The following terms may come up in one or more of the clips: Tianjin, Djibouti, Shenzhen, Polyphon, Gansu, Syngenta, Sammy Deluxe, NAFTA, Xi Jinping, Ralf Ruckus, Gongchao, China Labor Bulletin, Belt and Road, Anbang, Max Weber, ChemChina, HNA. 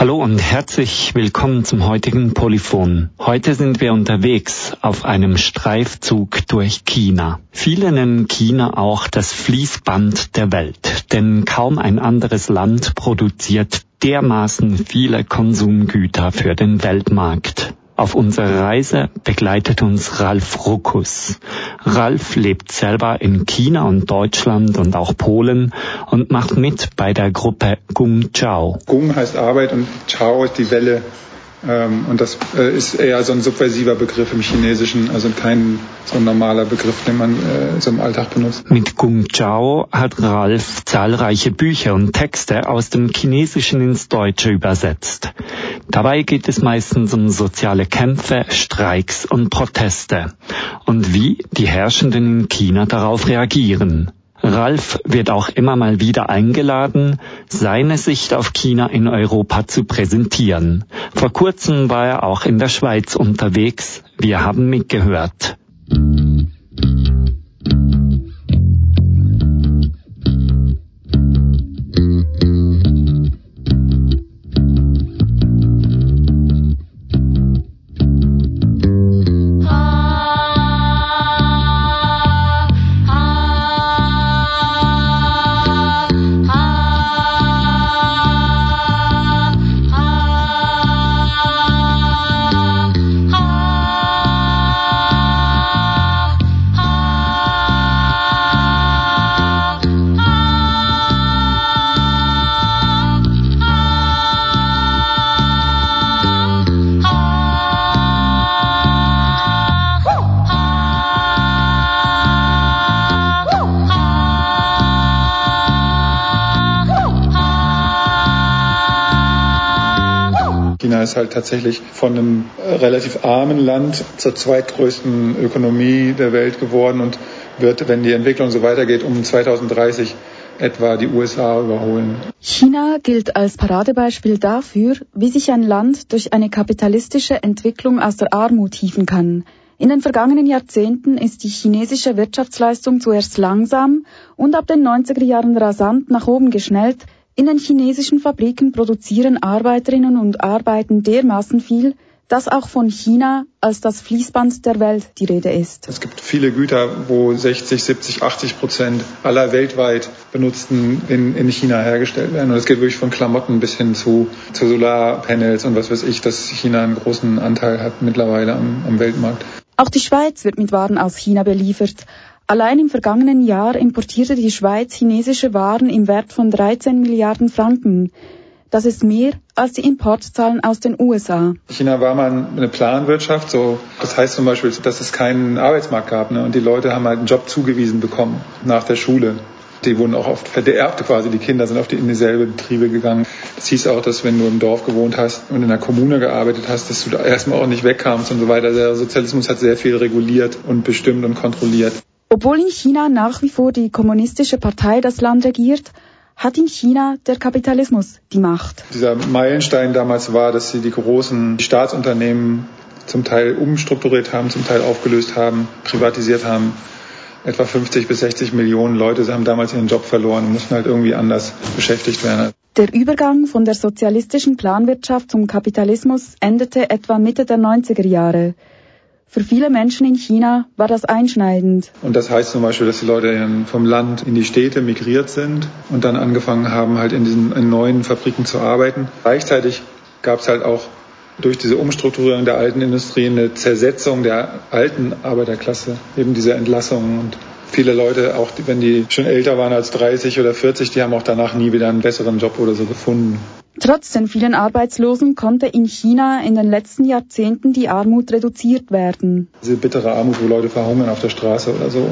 Hallo und herzlich willkommen zum heutigen Polyphon. Heute sind wir unterwegs auf einem Streifzug durch China. Viele nennen China auch das Fließband der Welt, denn kaum ein anderes Land produziert dermaßen viele Konsumgüter für den Weltmarkt. Auf unserer Reise begleitet uns Ralf Ruckus. Ralf lebt selber in China und Deutschland und auch Polen und macht mit bei der Gruppe Gongchao. Gong heißt Arbeit und Chao ist die Welle. Und das ist eher so ein subversiver Begriff im Chinesischen, also kein so normaler Begriff, den man so im Alltag benutzt. Mit Gongchao hat Ralf zahlreiche Bücher und Texte aus dem Chinesischen ins Deutsche übersetzt. Dabei geht es meistens um soziale Kämpfe, Streiks und Proteste und wie die Herrschenden in China darauf reagieren. Ralf wird auch immer mal wieder eingeladen, seine Sicht auf China in Europa zu präsentieren. Vor kurzem war er auch in der Schweiz unterwegs. Wir haben mitgehört. Ist halt tatsächlich von einem relativ armen Land zur zweitgrößten Ökonomie der Welt geworden und wird, wenn die Entwicklung so weitergeht, um 2030 etwa die USA überholen. China gilt als Paradebeispiel dafür, wie sich ein Land durch eine kapitalistische Entwicklung aus der Armut hieven kann. In den vergangenen Jahrzehnten ist die chinesische Wirtschaftsleistung zuerst langsam und ab den 90er Jahren rasant nach oben geschnellt. In den chinesischen Fabriken produzieren Arbeiterinnen und Arbeiten dermaßen viel, dass auch von China als das Fließband der Welt die Rede ist. Es gibt viele Güter, wo 60%, 70%, 80% aller weltweit Benutzten in China hergestellt werden. Und es geht wirklich von Klamotten bis hin zu Solarpanels und was weiß ich, dass China einen großen Anteil hat mittlerweile am Weltmarkt. Auch die Schweiz wird mit Waren aus China beliefert. Allein im vergangenen Jahr importierte die Schweiz chinesische Waren im Wert von 13 Milliarden Franken. Das ist mehr als die Importzahlen aus den USA. China war mal eine Planwirtschaft. So. Das heißt zum Beispiel, dass es keinen Arbeitsmarkt gab. Ne? Und die Leute haben halt einen Job zugewiesen bekommen nach der Schule. Die wurden auch oft vererbt quasi. Die Kinder sind oft in dieselbe Betriebe gegangen. Das hieß auch, dass wenn du im Dorf gewohnt hast und in einer Kommune gearbeitet hast, dass du da erstmal auch nicht wegkamst und so weiter. Der Sozialismus hat sehr viel reguliert und bestimmt und kontrolliert. Obwohl in China nach wie vor die kommunistische Partei das Land regiert, hat in China der Kapitalismus die Macht. Dieser Meilenstein damals war, dass sie die großen Staatsunternehmen zum Teil umstrukturiert haben, zum Teil aufgelöst haben, privatisiert haben. Etwa 50 bis 60 Millionen Leute haben damals ihren Job verloren und mussten halt irgendwie anders beschäftigt werden. Der Übergang von der sozialistischen Planwirtschaft zum Kapitalismus endete etwa Mitte der 90er Jahre. Für viele Menschen in China war das einschneidend. Und das heißt zum Beispiel, dass die Leute vom Land in die Städte migriert sind und dann angefangen haben, halt in neuen Fabriken zu arbeiten. Gleichzeitig gab es halt auch durch diese Umstrukturierung der alten Industrie eine Zersetzung der alten Arbeiterklasse, eben diese Entlassungen. Und viele Leute, auch wenn die schon älter waren als 30 oder 40, die haben auch danach nie wieder einen besseren Job oder so gefunden. Trotz den vielen Arbeitslosen konnte in China in den letzten Jahrzehnten die Armut reduziert werden. Diese bittere Armut, wo Leute verhungern auf der Straße oder so,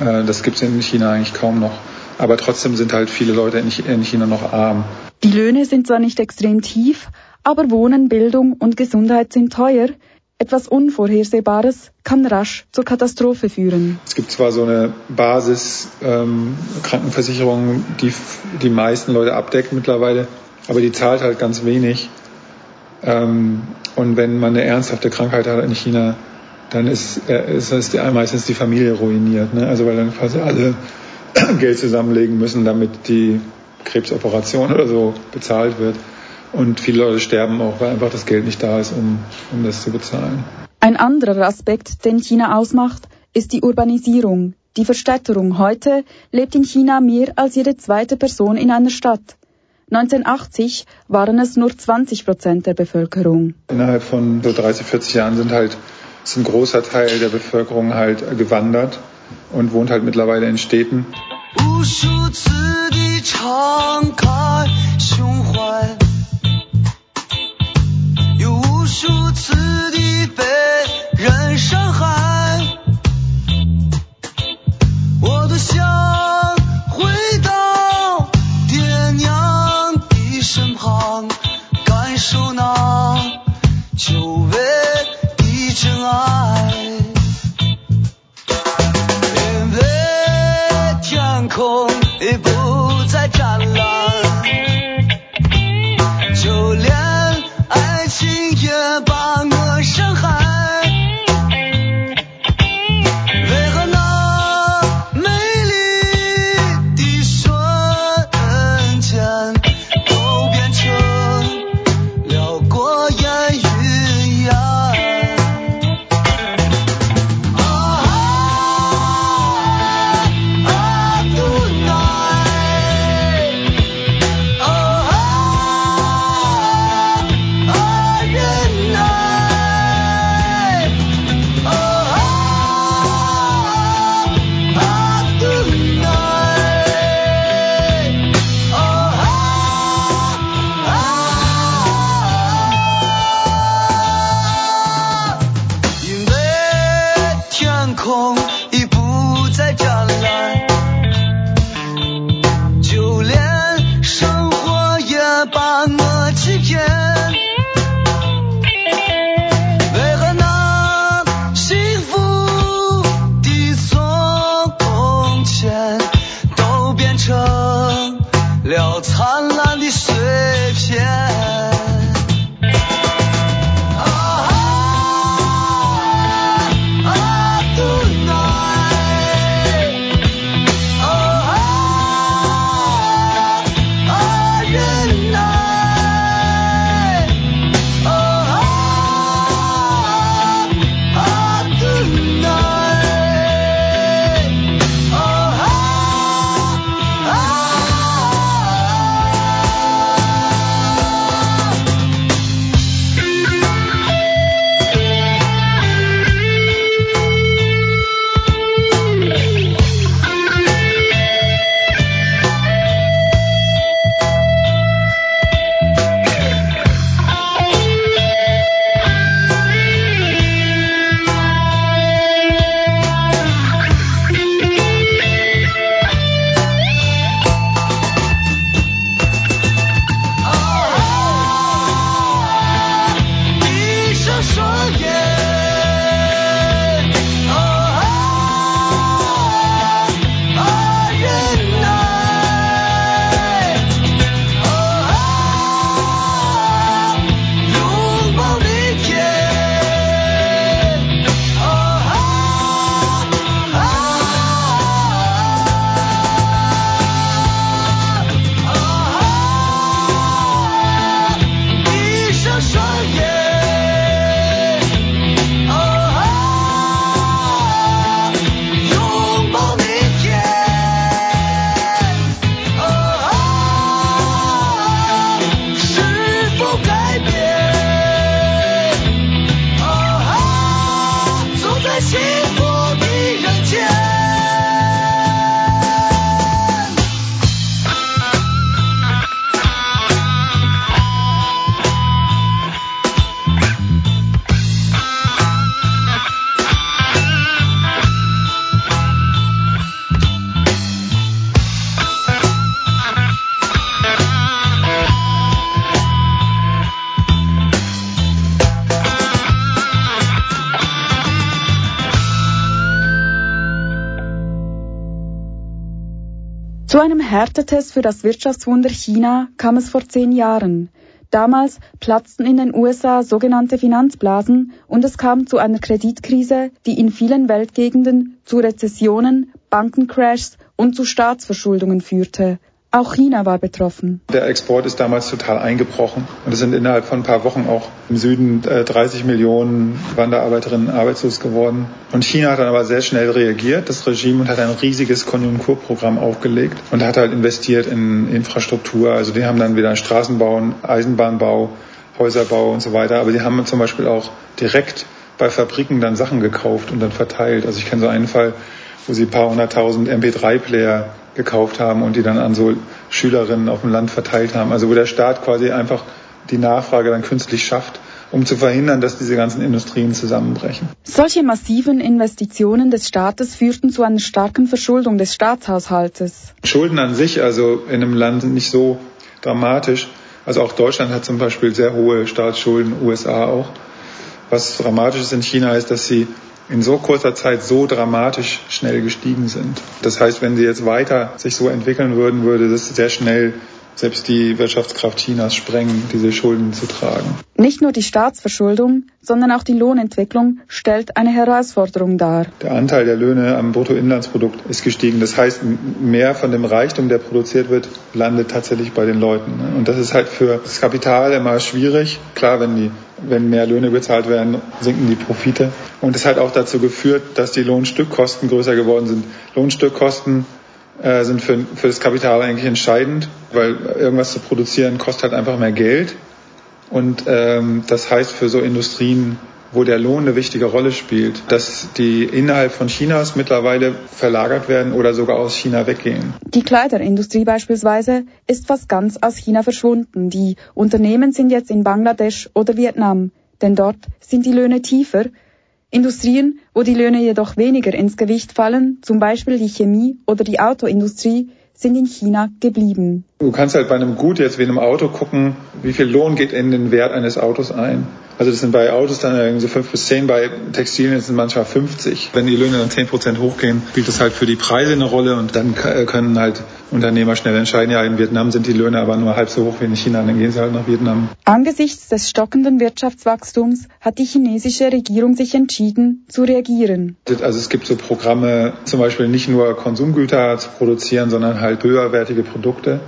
das gibt es in China eigentlich kaum noch. Aber trotzdem sind halt viele Leute in China noch arm. Die Löhne sind zwar nicht extrem tief, aber Wohnen, Bildung und Gesundheit sind teuer. Etwas Unvorhersehbares kann rasch zur Katastrophe führen. Es gibt zwar so eine Basis-Krankenversicherung, die die meisten Leute abdeckt mittlerweile, aber die zahlt halt ganz wenig. Und wenn man eine ernsthafte Krankheit hat in China, dann ist meistens die Familie ruiniert. Ne? Also weil dann quasi alle Geld zusammenlegen müssen, damit die Krebsoperation oder so bezahlt wird. Und viele Leute sterben auch, weil einfach das Geld nicht da ist, um das zu bezahlen. Ein anderer Aspekt, den China ausmacht, ist die Urbanisierung. Die Verstädterung. Heute lebt in China mehr als jede zweite Person in einer Stadt. 1980 waren es nur 20% der Bevölkerung. Innerhalb von so 30, 40 Jahren ist ein großer Teil der Bevölkerung gewandert und wohnt mittlerweile in Städten. Zu einem Härtetest für das Wirtschaftswunder China kam es vor 10 Jahren. Damals platzten in den USA sogenannte Finanzblasen und es kam zu einer Kreditkrise, die in vielen Weltgegenden zu Rezessionen, Bankencrashs und zu Staatsverschuldungen führte. Auch China war betroffen. Der Export ist damals total eingebrochen. Und es sind innerhalb von ein paar Wochen auch im Süden 30 Millionen Wanderarbeiterinnen arbeitslos geworden. Und China hat dann aber sehr schnell reagiert, das Regime, und hat ein riesiges Konjunkturprogramm aufgelegt und hat halt investiert in Infrastruktur. Also die haben dann wieder Straßenbau, Eisenbahnbau, Häuserbau und so weiter. Aber die haben zum Beispiel auch direkt bei Fabriken dann Sachen gekauft und dann verteilt. Also ich kenne so einen Fall, wo sie ein paar hunderttausend MP3-Player gekauft haben und die dann an so Schülerinnen auf dem Land verteilt haben. Also wo der Staat quasi einfach die Nachfrage dann künstlich schafft, um zu verhindern, dass diese ganzen Industrien zusammenbrechen. Solche massiven Investitionen des Staates führten zu einer starken Verschuldung des Staatshaushaltes. Schulden an sich, also in einem Land, sind nicht so dramatisch. Also auch Deutschland hat zum Beispiel sehr hohe Staatsschulden, USA auch. Was dramatisch ist in China ist, dass sie in so kurzer Zeit so dramatisch schnell gestiegen sind. Das heißt, wenn sie jetzt weiter sich so entwickeln würden, würde das sehr schnell selbst die Wirtschaftskraft Chinas sprengen, diese Schulden zu tragen. Nicht nur die Staatsverschuldung, sondern auch die Lohnentwicklung stellt eine Herausforderung dar. Der Anteil der Löhne am Bruttoinlandsprodukt ist gestiegen. Das heißt, mehr von dem Reichtum, der produziert wird, landet tatsächlich bei den Leuten. Und das ist halt für das Kapital immer schwierig. Klar, wenn mehr Löhne bezahlt werden, sinken die Profite. Und es hat auch dazu geführt, dass die Lohnstückkosten größer geworden sind. Lohnstückkosten sind für das Kapital eigentlich entscheidend, weil irgendwas zu produzieren kostet halt einfach mehr Geld. Und das heißt für so Industrien, wo der Lohn eine wichtige Rolle spielt, dass die innerhalb von Chinas mittlerweile verlagert werden oder sogar aus China weggehen. Die Kleiderindustrie beispielsweise ist fast ganz aus China verschwunden. Die Unternehmen sind jetzt in Bangladesch oder Vietnam, denn dort sind die Löhne tiefer. Industrien, wo die Löhne jedoch weniger ins Gewicht fallen, zum Beispiel die Chemie oder die Autoindustrie, sind in China geblieben. Du kannst halt bei einem Gut jetzt wie einem Auto gucken, wie viel Lohn geht in den Wert eines Autos ein. Also das sind bei Autos dann irgendwie so 5 bis 10, bei Textilien sind es manchmal 50. Wenn die Löhne dann 10% hochgehen, spielt das halt für die Preise eine Rolle und dann können halt Unternehmer schnell entscheiden, ja, in Vietnam sind die Löhne aber nur halb so hoch wie in China, dann gehen sie halt nach Vietnam. Angesichts des stockenden Wirtschaftswachstums hat die chinesische Regierung sich entschieden, zu reagieren. Also es gibt so Programme, zum Beispiel nicht nur Konsumgüter zu produzieren, sondern halt höherwertige Produkte.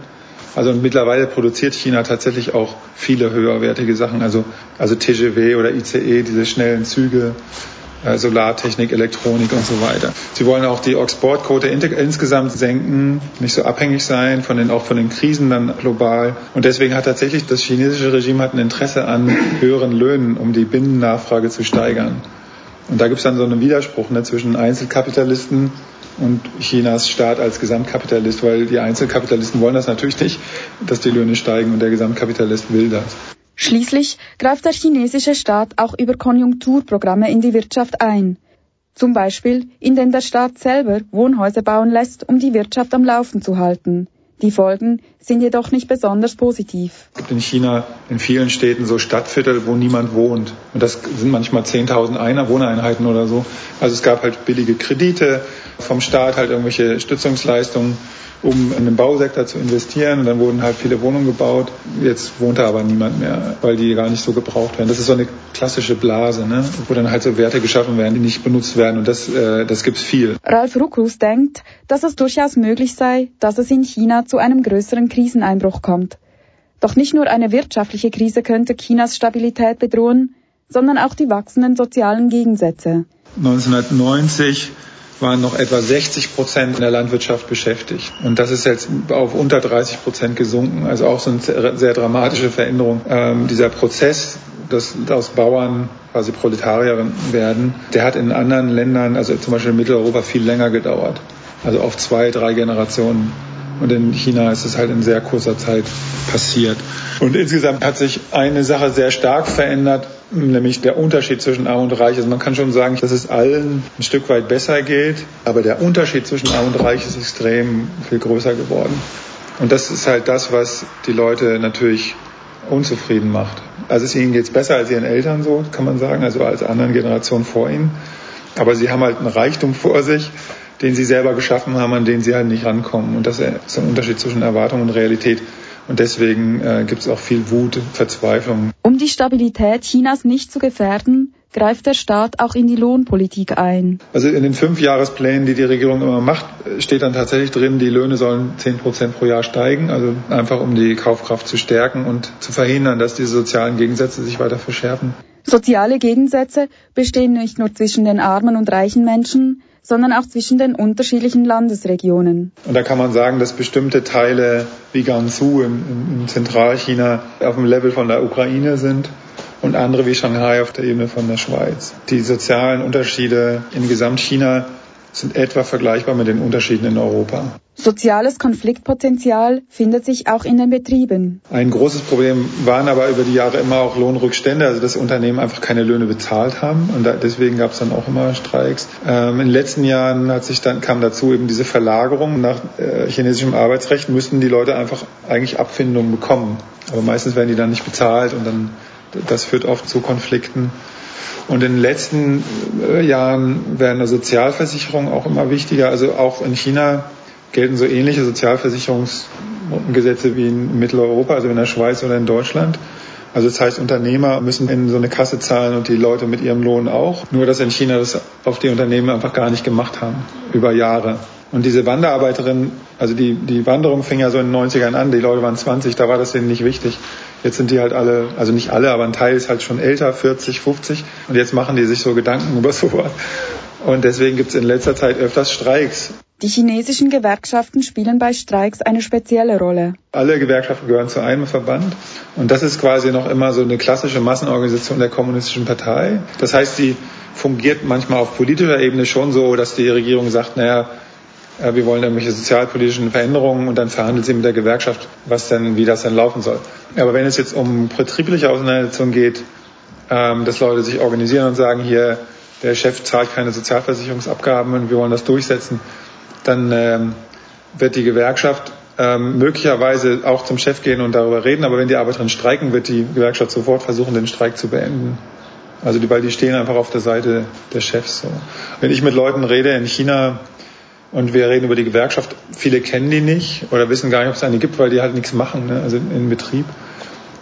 Also mittlerweile produziert China tatsächlich auch viele höherwertige Sachen, also TGW oder ICE, diese schnellen Züge, Solartechnik, Elektronik und so weiter. Sie wollen auch die Exportquote insgesamt senken, nicht so abhängig sein von den Krisen dann global. Und deswegen hat tatsächlich das chinesische Regime ein Interesse an höheren Löhnen, um die Binnennachfrage zu steigern. Und da gibt es dann so einen Widerspruch, ne, zwischen Einzelkapitalisten und Chinas Staat als Gesamtkapitalist, weil die Einzelkapitalisten wollen das natürlich nicht, dass die Löhne steigen, und der Gesamtkapitalist will das. Schließlich greift der chinesische Staat auch über Konjunkturprogramme in die Wirtschaft ein. Zum Beispiel, indem der Staat selber Wohnhäuser bauen lässt, um die Wirtschaft am Laufen zu halten. Die Folgen sind jedoch nicht besonders positiv. Es gibt in China in vielen Städten so Stadtviertel, wo niemand wohnt. Und das sind manchmal 10.000 Wohneinheiten oder so. Also es gab halt billige Kredite vom Staat, halt irgendwelche Stützungsleistungen, um in den Bausektor zu investieren. Und dann wurden halt viele Wohnungen gebaut. Jetzt wohnt da aber niemand mehr, weil die gar nicht so gebraucht werden. Das ist so eine klassische Blase, ne? Wo dann halt so Werte geschaffen werden, die nicht benutzt werden. Und das gibt's viel. Ralf Ruckus denkt, dass es durchaus möglich sei, dass es in China zu einem größeren Kriseneinbruch kommt. Doch nicht nur eine wirtschaftliche Krise könnte Chinas Stabilität bedrohen, sondern auch die wachsenden sozialen Gegensätze. 1990 waren noch etwa 60% in der Landwirtschaft beschäftigt. Und das ist jetzt auf unter 30% gesunken. Also auch so eine sehr dramatische Veränderung. Dieser Prozess, dass aus Bauern quasi Proletarier werden, der hat in anderen Ländern, also zum Beispiel in Mitteleuropa, viel länger gedauert. Also auf 2, 3 Generationen. Und in China ist es halt in sehr kurzer Zeit passiert. Und insgesamt hat sich eine Sache sehr stark verändert, nämlich der Unterschied zwischen Arm und Reich. Also man kann schon sagen, dass es allen ein Stück weit besser geht, aber der Unterschied zwischen Arm und Reich ist extrem viel größer geworden. Und das ist halt das, was die Leute natürlich unzufrieden macht. Also ihnen geht's besser als ihren Eltern, so kann man sagen, also als anderen Generationen vor ihnen. Aber sie haben halt einen Reichtum vor sich, den sie selber geschaffen haben, an den sie halt nicht rankommen. Und das ist ein Unterschied zwischen Erwartung und Realität. Und deswegen gibt es auch viel Wut, Verzweiflung. Um die Stabilität Chinas nicht zu gefährden, greift der Staat auch in die Lohnpolitik ein. Also in den 5-Jahresplänen, die die Regierung immer macht, steht dann tatsächlich drin, die Löhne sollen 10% pro Jahr steigen, also einfach um die Kaufkraft zu stärken und zu verhindern, dass diese sozialen Gegensätze sich weiter verschärfen. Soziale Gegensätze bestehen nicht nur zwischen den armen und reichen Menschen, sondern auch zwischen den unterschiedlichen Landesregionen. Und da kann man sagen, dass bestimmte Teile wie Gansu im Zentralchina auf dem Level von der Ukraine sind und andere wie Shanghai auf der Ebene von der Schweiz. Die sozialen Unterschiede in Gesamtchina sind etwa vergleichbar mit den Unterschieden in Europa. Soziales Konfliktpotenzial findet sich auch in den Betrieben. Ein großes Problem waren aber über die Jahre immer auch Lohnrückstände, also dass Unternehmen einfach keine Löhne bezahlt haben und deswegen gab es dann auch immer Streiks. In den letzten Jahren kam dazu eben diese Verlagerung nach chinesischem Arbeitsrecht, müssen die Leute einfach eigentlich Abfindungen bekommen. Aber meistens werden die dann nicht bezahlt und dann das führt oft zu Konflikten. Und in den letzten Jahren werden Sozialversicherungen auch immer wichtiger. Also auch in China gelten so ähnliche Sozialversicherungsgesetze wie in Mitteleuropa, also in der Schweiz oder in Deutschland. Also das heißt, Unternehmer müssen in so eine Kasse zahlen und die Leute mit ihrem Lohn auch. Nur dass in China das auf die Unternehmen einfach gar nicht gemacht haben, über Jahre. Und diese Wanderarbeiterinnen, also die Wanderung fing ja so in den 90ern an, die Leute waren 20, da war das denen nicht wichtig. Jetzt sind die halt alle, also nicht alle, aber ein Teil ist halt schon älter, 40, 50. Und jetzt machen die sich so Gedanken über sowas. Und deswegen gibt es in letzter Zeit öfters Streiks. Die chinesischen Gewerkschaften spielen bei Streiks eine spezielle Rolle. Alle Gewerkschaften gehören zu einem Verband. Und das ist quasi noch immer so eine klassische Massenorganisation der Kommunistischen Partei. Das heißt, die fungiert manchmal auf politischer Ebene schon so, dass die Regierung sagt, naja, wir wollen irgendwelche sozialpolitischen Veränderungen und dann verhandelt sie mit der Gewerkschaft, wie das dann laufen soll. Aber wenn es jetzt um betriebliche Auseinandersetzungen geht, dass Leute sich organisieren und sagen, hier, der Chef zahlt keine Sozialversicherungsabgaben und wir wollen das durchsetzen, dann wird die Gewerkschaft möglicherweise auch zum Chef gehen und darüber reden. Aber wenn die Arbeiterinnen streiken, wird die Gewerkschaft sofort versuchen, den Streik zu beenden. Also weil die stehen einfach auf der Seite der Chefs. So. Wenn ich mit Leuten rede in China und wir reden über die Gewerkschaft, viele kennen die nicht oder wissen gar nicht, ob es eine gibt, weil die halt nichts machen, ne? Also im Betrieb.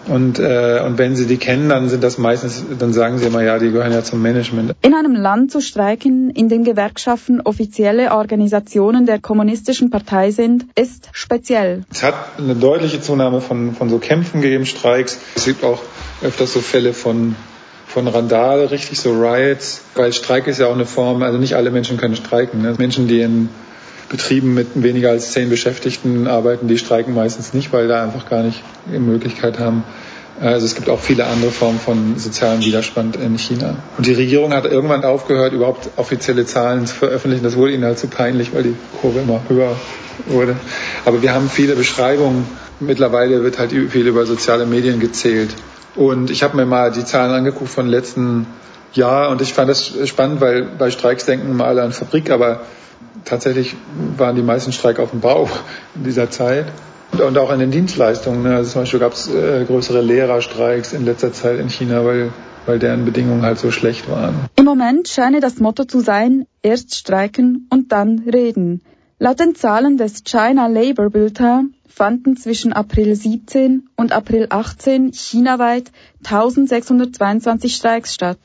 Und wenn sie die kennen, dann sind das meistens, dann sagen sie immer, ja, die gehören ja zum Management. In einem Land zu streiken, in dem Gewerkschaften offizielle Organisationen der Kommunistischen Partei sind, ist speziell. Es hat eine deutliche Zunahme von so Kämpfen gegeben, Streiks. Es gibt auch öfters so Fälle von Randale, richtig so Riots, weil Streik ist ja auch eine Form, also nicht alle Menschen können streiken. Ne? Menschen, die in Betrieben mit weniger als 10 Beschäftigten arbeiten, die streiken meistens nicht, weil da einfach gar nicht die Möglichkeit haben. Also es gibt auch viele andere Formen von sozialem Widerstand in China. Und die Regierung hat irgendwann aufgehört, überhaupt offizielle Zahlen zu veröffentlichen. Das wurde ihnen halt zu peinlich, weil die Kurve immer höher wurde. Aber wir haben viele Beschreibungen. Mittlerweile wird halt viel über soziale Medien gezählt. Und ich habe mir mal die Zahlen angeguckt von letzten Jahr und ich fand das spannend, weil bei Streiks denken immer alle an Fabrik, aber tatsächlich waren die meisten Streik auf dem Bau in dieser Zeit und auch in den Dienstleistungen. Ne? Also zum Beispiel gab es größere Lehrerstreiks in letzter Zeit in China, weil deren Bedingungen halt so schlecht waren. Im Moment scheine das Motto zu sein, erst streiken und dann reden. Laut den Zahlen des China Labor Bulletin fanden zwischen April 17 und April 18 chinaweit 1622 Streiks statt.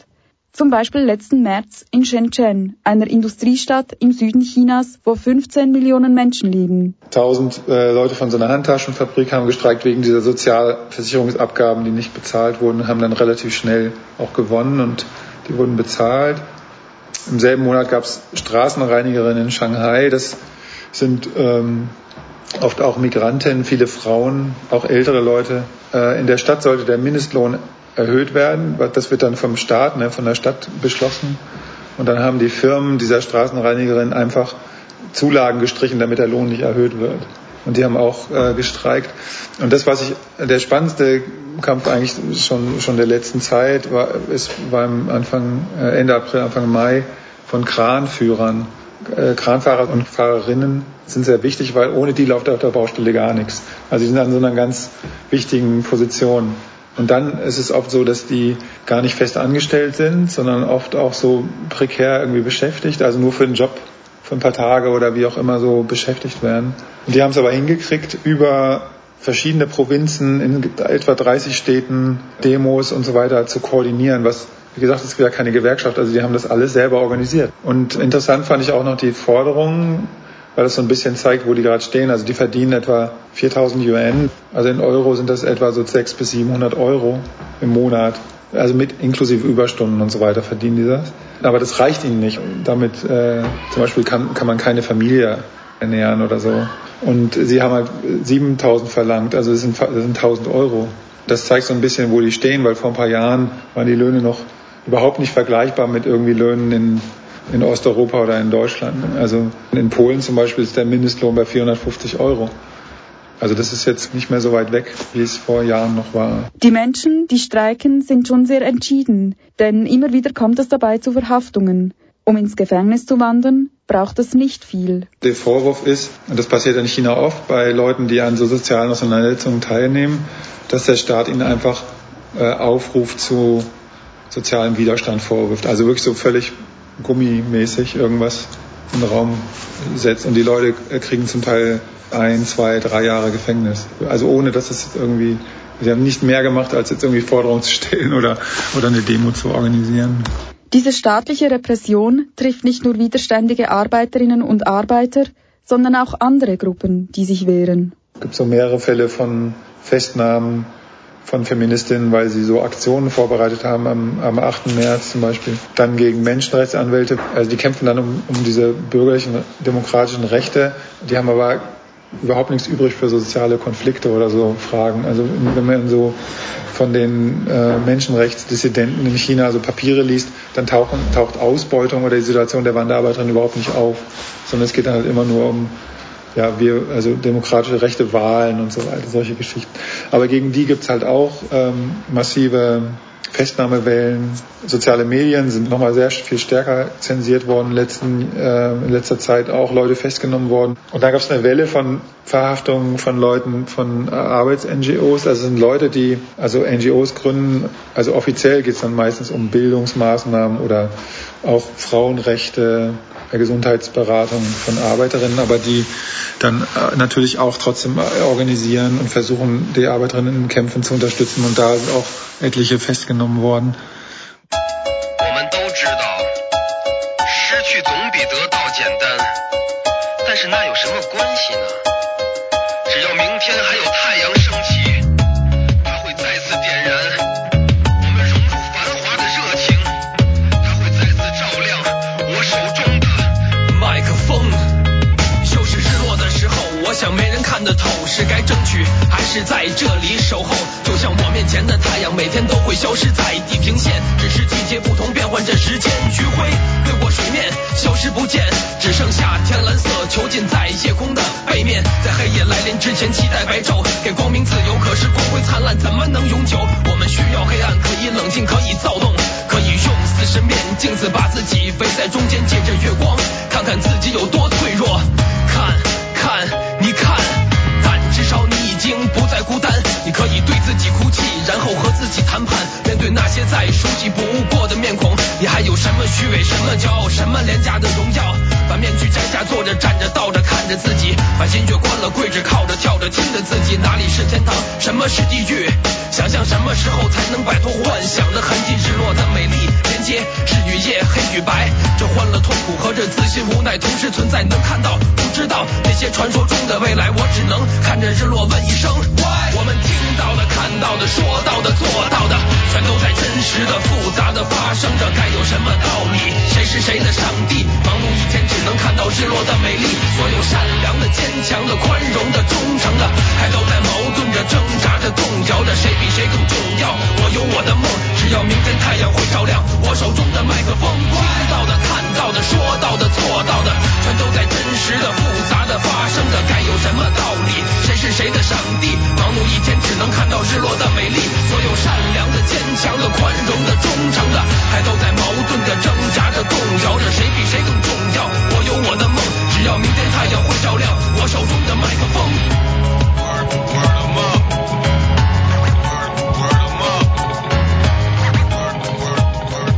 Zum Beispiel letzten März in Shenzhen, einer Industriestadt im Süden Chinas, wo 15 Millionen Menschen leben. 1000 Leute von so einer Handtaschenfabrik haben gestreikt wegen dieser Sozialversicherungsabgaben, die nicht bezahlt wurden, haben dann relativ schnell auch gewonnen und die wurden bezahlt. Im selben Monat gab es Straßenreinigerinnen in Shanghai. Das sind oft auch Migranten, viele Frauen, auch ältere Leute. In der Stadt sollte der Mindestlohn erhöht werden. Das wird dann vom Staat, von der Stadt beschlossen. Und dann haben die Firmen dieser Straßenreinigerin einfach Zulagen gestrichen, damit der Lohn nicht erhöht wird. Und die haben auch gestreikt. Und das, der spannendste Kampf eigentlich schon der letzten Zeit war im Ende April, Anfang Mai von Kranführern. Kranfahrer und Fahrerinnen sind sehr wichtig, weil ohne die läuft auf der Baustelle gar nichts. Also die sind an so einer ganz wichtigen Position. Und dann ist es oft so, dass die gar nicht fest angestellt sind, sondern oft auch so prekär irgendwie beschäftigt, also nur für einen Job für ein paar Tage oder wie auch immer so beschäftigt werden. Und die haben es aber hingekriegt, über verschiedene Provinzen in etwa 30 Städten Demos und so weiter zu koordinieren, was, wie gesagt, ist ja keine Gewerkschaft, also die haben das alles selber organisiert. Und interessant fand ich auch noch die Forderungen, weil das so ein bisschen zeigt, wo die gerade stehen. Also die verdienen etwa 4.000 UN, also in Euro sind das etwa so 600 bis 700 Euro im Monat. Also mit inklusive Überstunden und so weiter verdienen die das. Aber das reicht ihnen nicht. Damit zum Beispiel kann man keine Familie ernähren oder so. Und sie haben halt 7.000 verlangt, also das sind 1.000 Euro. Das zeigt so ein bisschen, wo die stehen, weil vor ein paar Jahren waren die Löhne noch überhaupt nicht vergleichbar mit irgendwie Löhnen in Osteuropa oder in Deutschland. Also in Polen zum Beispiel ist der Mindestlohn bei 450 Euro. Also das ist jetzt nicht mehr so weit weg, wie es vor Jahren noch war. Die Menschen, die streiken, sind schon sehr entschieden, denn immer wieder kommt es dabei zu Verhaftungen. Um ins Gefängnis zu wandern, braucht es nicht viel. Der Vorwurf ist, und das passiert in China oft bei Leuten, die an so sozialen Auseinandersetzungen teilnehmen, dass der Staat ihnen einfach Aufruf zu sozialem Widerstand vorwirft. Also wirklich so völlig gummimäßig irgendwas in den Raum setzt. Und die Leute kriegen zum Teil 1, 2, 3 Jahre Gefängnis. Also ohne, dass es irgendwie... Sie haben nicht mehr gemacht, als jetzt irgendwie Forderungen zu stellen oder eine Demo zu organisieren. Diese staatliche Repression trifft nicht nur widerständige Arbeiterinnen und Arbeiter, sondern auch andere Gruppen, die sich wehren. Es gibt so mehrere Fälle von Festnahmen von Feministinnen, weil sie so Aktionen vorbereitet haben am 8. März zum Beispiel. Dann gegen Menschenrechtsanwälte. Also die kämpfen dann um diese bürgerlichen, demokratischen Rechte. Die haben aber überhaupt nichts übrig für soziale Konflikte oder so Fragen. Also wenn man so von den Menschenrechtsdissidenten in China so Papiere liest, dann taucht Ausbeutung oder die Situation der Wanderarbeiterin überhaupt nicht auf. Sondern es geht dann halt immer nur um demokratische Rechte, Wahlen und so weiter, solche Geschichten. Aber gegen die gibt's halt auch massive Festnahmewellen. Soziale Medien sind nochmal sehr viel stärker zensiert worden, in letzter Zeit auch Leute festgenommen worden. Und da gab es eine Welle von Verhaftungen von Leuten, von Arbeits-NGOs. Also sind Leute, die also NGOs gründen. Also offiziell geht es dann meistens um Bildungsmaßnahmen oder auch Frauenrechte, Gesundheitsberatung von Arbeiterinnen, aber die dann natürlich auch trotzdem organisieren und versuchen, die Arbeiterinnen in Kämpfen zu unterstützen. Und da sind auch etliche festgenommen worden.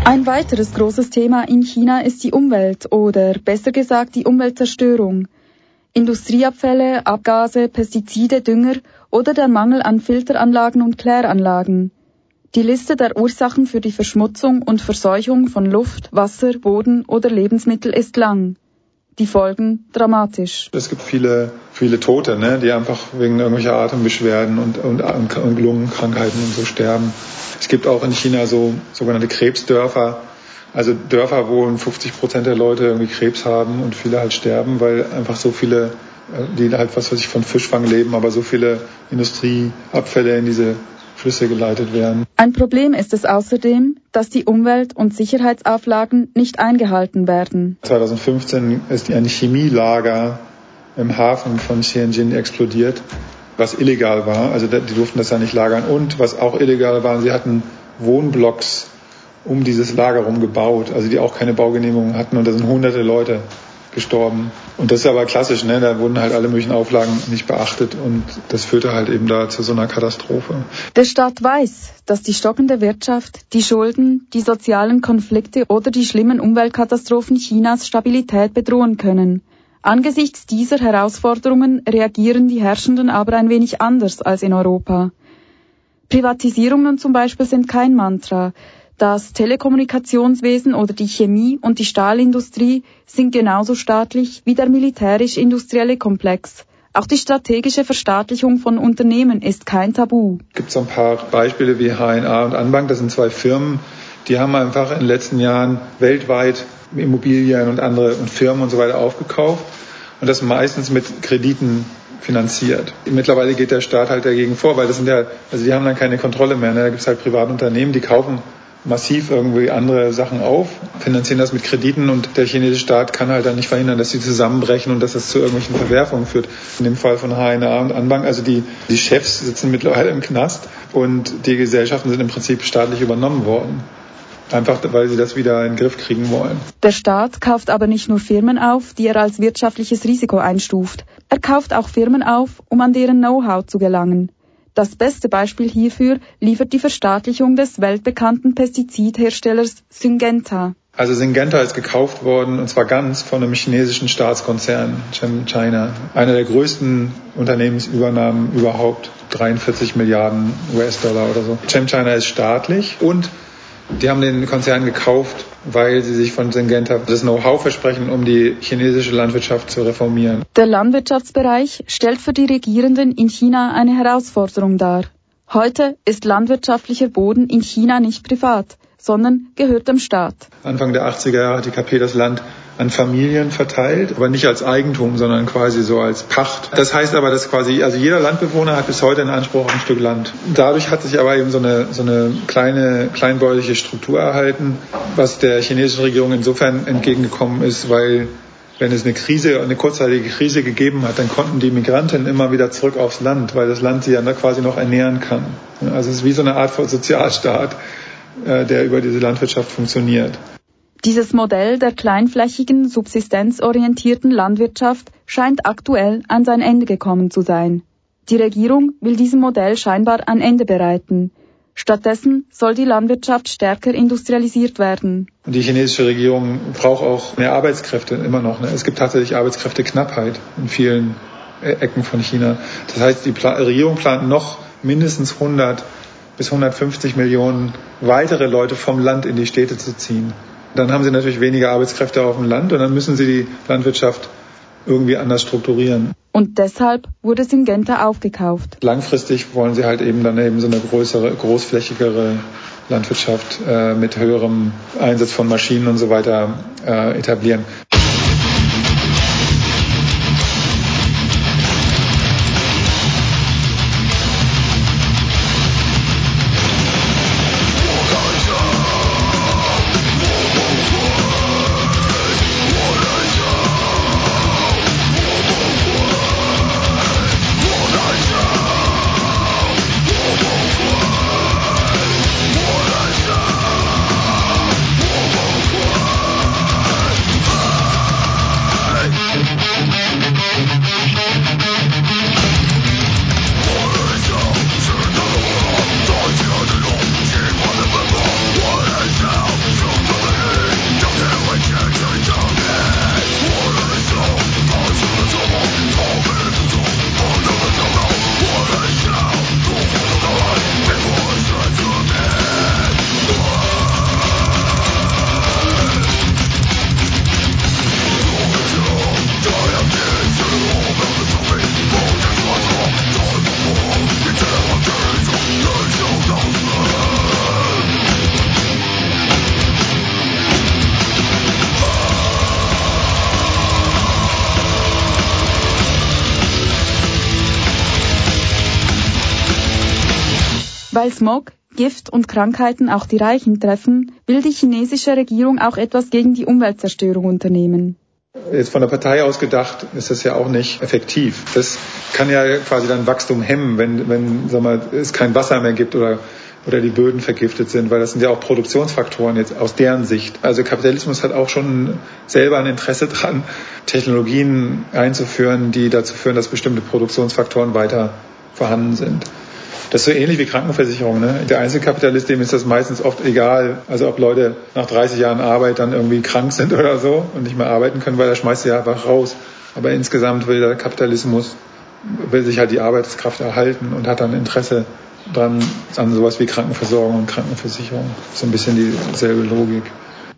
Ein weiteres großes Thema in China ist die Umwelt oder besser gesagt die Umweltzerstörung. Industrieabfälle, Abgase, Pestizide, Dünger oder der Mangel an Filteranlagen und Kläranlagen. Die Liste der Ursachen für die Verschmutzung und Verseuchung von Luft, Wasser, Boden oder Lebensmittel ist lang. Die Folgen dramatisch. Es gibt viele Tote, ne, die einfach wegen irgendwelcher Atembeschwerden und Lungenkrankheiten und so sterben. Es gibt auch in China so sogenannte Krebsdörfer, also Dörfer, wo 50% der Leute irgendwie Krebs haben und viele halt sterben, weil einfach so viele, die halt was weiß ich von Fischfang leben, aber so viele Industrieabfälle in diese Flüsse geleitet werden. Ein Problem ist es außerdem, dass die Umwelt- und Sicherheitsauflagen nicht eingehalten werden. 2015 ist ein Chemielager im Hafen von Tianjin explodiert, was illegal war. Also die durften das ja nicht lagern. Und was auch illegal war, sie hatten Wohnblocks um dieses Lager rum gebaut, also die auch keine Baugenehmigung hatten. Und da sind hunderte Leute gestorben. Und das ist aber klassisch, ne? Da wurden halt alle möglichen Auflagen nicht beachtet und das führte halt eben da zu so einer Katastrophe. Der Staat weiß, dass die stockende Wirtschaft, die Schulden, die sozialen Konflikte oder die schlimmen Umweltkatastrophen Chinas Stabilität bedrohen können. Angesichts dieser Herausforderungen reagieren die Herrschenden aber ein wenig anders als in Europa. Privatisierungen zum Beispiel sind kein Mantra. Das Telekommunikationswesen oder die Chemie und die Stahlindustrie sind genauso staatlich wie der militärisch-industrielle Komplex. Auch die strategische Verstaatlichung von Unternehmen ist kein Tabu. Es gibt so ein paar Beispiele wie HNA und Anbang. Das sind zwei Firmen, die haben einfach in den letzten Jahren weltweit Immobilien und andere und Firmen und so weiter aufgekauft und das meistens mit Krediten finanziert. Mittlerweile geht der Staat halt dagegen vor, weil das sind ja, also die haben dann keine Kontrolle mehr. Ne? Da gibt es halt private Unternehmen, die kaufen massiv irgendwie andere Sachen auf, finanzieren das mit Krediten und der chinesische Staat kann halt dann nicht verhindern, dass sie zusammenbrechen und dass das zu irgendwelchen Verwerfungen führt. In dem Fall von HNA und Anbang, also die Chefs sitzen mittlerweile im Knast und die Gesellschaften sind im Prinzip staatlich übernommen worden. Einfach, weil sie das wieder in den Griff kriegen wollen. Der Staat kauft aber nicht nur Firmen auf, die er als wirtschaftliches Risiko einstuft. Er kauft auch Firmen auf, um an deren Know-how zu gelangen. Das beste Beispiel hierfür liefert die Verstaatlichung des weltbekannten Pestizidherstellers Syngenta. Also Syngenta ist gekauft worden, und zwar ganz von einem chinesischen Staatskonzern, ChemChina. Einer der größten Unternehmensübernahmen überhaupt, 43 Milliarden US-Dollar oder so. ChemChina ist staatlich und die haben den Konzern gekauft, weil sie sich von Syngenta das Know-how versprechen, um die chinesische Landwirtschaft zu reformieren. Der Landwirtschaftsbereich stellt für die Regierenden in China eine Herausforderung dar. Heute ist landwirtschaftlicher Boden in China nicht privat, sondern gehört dem Staat. Anfang der 80er Jahre hat die KP das Land an Familien verteilt, aber nicht als Eigentum, sondern quasi so als Pacht. Das heißt aber, dass quasi, also jeder Landbewohner hat bis heute einen Anspruch auf ein Stück Land. Dadurch hat sich aber eben so eine kleine, kleinbäuerliche Struktur erhalten, was der chinesischen Regierung insofern entgegengekommen ist, weil wenn es eine kurzzeitige Krise gegeben hat, dann konnten die Migranten immer wieder zurück aufs Land, weil das Land sie ja quasi noch ernähren kann. Also es ist wie so eine Art von Sozialstaat, der über diese Landwirtschaft funktioniert. Dieses Modell der kleinflächigen, subsistenzorientierten Landwirtschaft scheint aktuell an sein Ende gekommen zu sein. Die Regierung will diesem Modell scheinbar ein Ende bereiten. Stattdessen soll die Landwirtschaft stärker industrialisiert werden. Und die chinesische Regierung braucht auch mehr Arbeitskräfte immer noch. Ne? Es gibt tatsächlich Arbeitskräfteknappheit in vielen Ecken von China. Das heißt, die Regierung plant noch mindestens 100 bis 150 Millionen weitere Leute vom Land in die Städte zu ziehen. Dann haben sie natürlich weniger Arbeitskräfte auf dem Land und dann müssen sie die Landwirtschaft irgendwie anders strukturieren. Und deshalb wurde Syngenta aufgekauft. Langfristig wollen sie halt eben dann eben so eine größere, großflächigere Landwirtschaft mit höherem Einsatz von Maschinen und so weiter etablieren. Weil Smog, Gift und Krankheiten auch die Reichen treffen, will die chinesische Regierung auch etwas gegen die Umweltzerstörung unternehmen. Jetzt von der Partei aus gedacht, ist das ja auch nicht effektiv. Das kann ja quasi dann Wachstum hemmen, wenn sagen wir, es kein Wasser mehr gibt oder die Böden vergiftet sind, weil das sind ja auch Produktionsfaktoren jetzt aus deren Sicht. Also Kapitalismus hat auch schon selber ein Interesse daran, Technologien einzuführen, die dazu führen, dass bestimmte Produktionsfaktoren weiter vorhanden sind. Das ist so ähnlich wie Krankenversicherung, ne? Der Einzelkapitalist, dem ist das meistens oft egal, also ob Leute nach 30 Jahren Arbeit dann irgendwie krank sind oder so und nicht mehr arbeiten können, weil er schmeißt ja einfach raus. Aber insgesamt will der Kapitalismus, will sich halt die Arbeitskraft erhalten und hat dann Interesse dran an sowas wie Krankenversorgung und Krankenversicherung. So ein bisschen dieselbe Logik.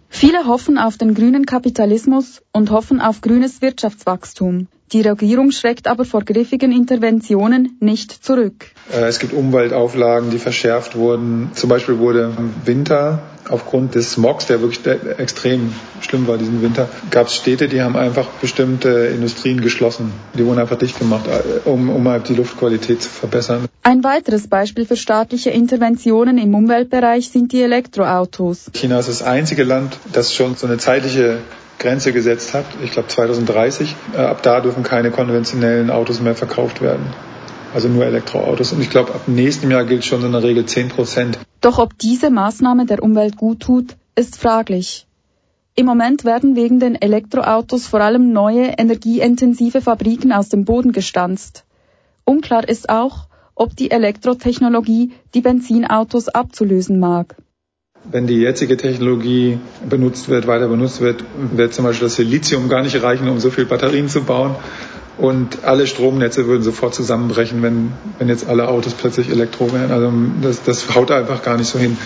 Viele hoffen auf den grünen Kapitalismus und hoffen auf grünes Wirtschaftswachstum. Die Regierung schreckt aber vor griffigen Interventionen nicht zurück. Es gibt Umweltauflagen, die verschärft wurden. Zum Beispiel wurde im Winter aufgrund des Smogs, der wirklich extrem schlimm war diesen Winter, gab es Städte, die haben einfach bestimmte Industrien geschlossen. Die wurden einfach dicht gemacht, um halt die Luftqualität zu verbessern. Ein weiteres Beispiel für staatliche Interventionen im Umweltbereich sind die Elektroautos. China ist das einzige Land, das schon so eine zeitliche Grenze gesetzt hat, ich glaube 2030. Ab da dürfen keine konventionellen Autos mehr verkauft werden. Also nur Elektroautos. Und ich glaube, ab nächstem Jahr gilt schon so eine Regel 10%. Doch ob diese Maßnahme der Umwelt gut tut, ist fraglich. Im Moment werden wegen den Elektroautos vor allem neue, energieintensive Fabriken aus dem Boden gestanzt. Unklar ist auch, ob die Elektrotechnologie die Benzinautos abzulösen mag. Wenn die jetzige Technologie weiter benutzt wird, wird zum Beispiel das Silizium gar nicht reichen, um so viele Batterien zu bauen. Und alle Stromnetze würden sofort zusammenbrechen, wenn jetzt alle Autos plötzlich Elektro wären. Also das haut einfach gar nicht so hin.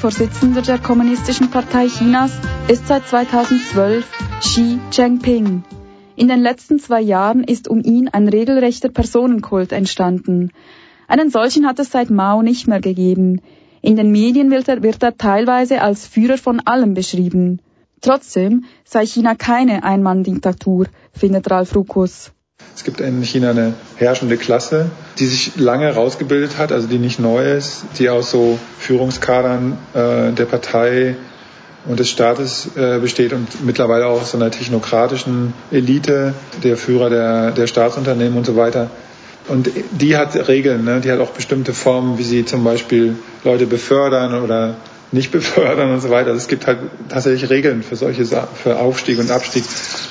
Vorsitzender der Kommunistischen Partei Chinas ist seit 2012 Xi Jinping. In den letzten 2 Jahren ist um ihn ein regelrechter Personenkult entstanden. Einen solchen hat es seit Mao nicht mehr gegeben. In den Medien wird er teilweise als Führer von allem beschrieben. Trotzdem sei China keine Einmann-Diktatur, findet Ralf Ruckus. Es gibt in China eine herrschende Klasse, die sich lange rausgebildet hat, also die nicht neu ist, die aus so Führungskadern der Partei und des Staates besteht und mittlerweile auch aus einer technokratischen Elite, der Führer der Staatsunternehmen und so weiter. Und die hat Regeln, ne? Die hat auch bestimmte Formen, wie sie zum Beispiel Leute befördern oder nicht befördern und so weiter. Also es gibt halt tatsächlich Regeln für solche für Aufstieg und Abstieg.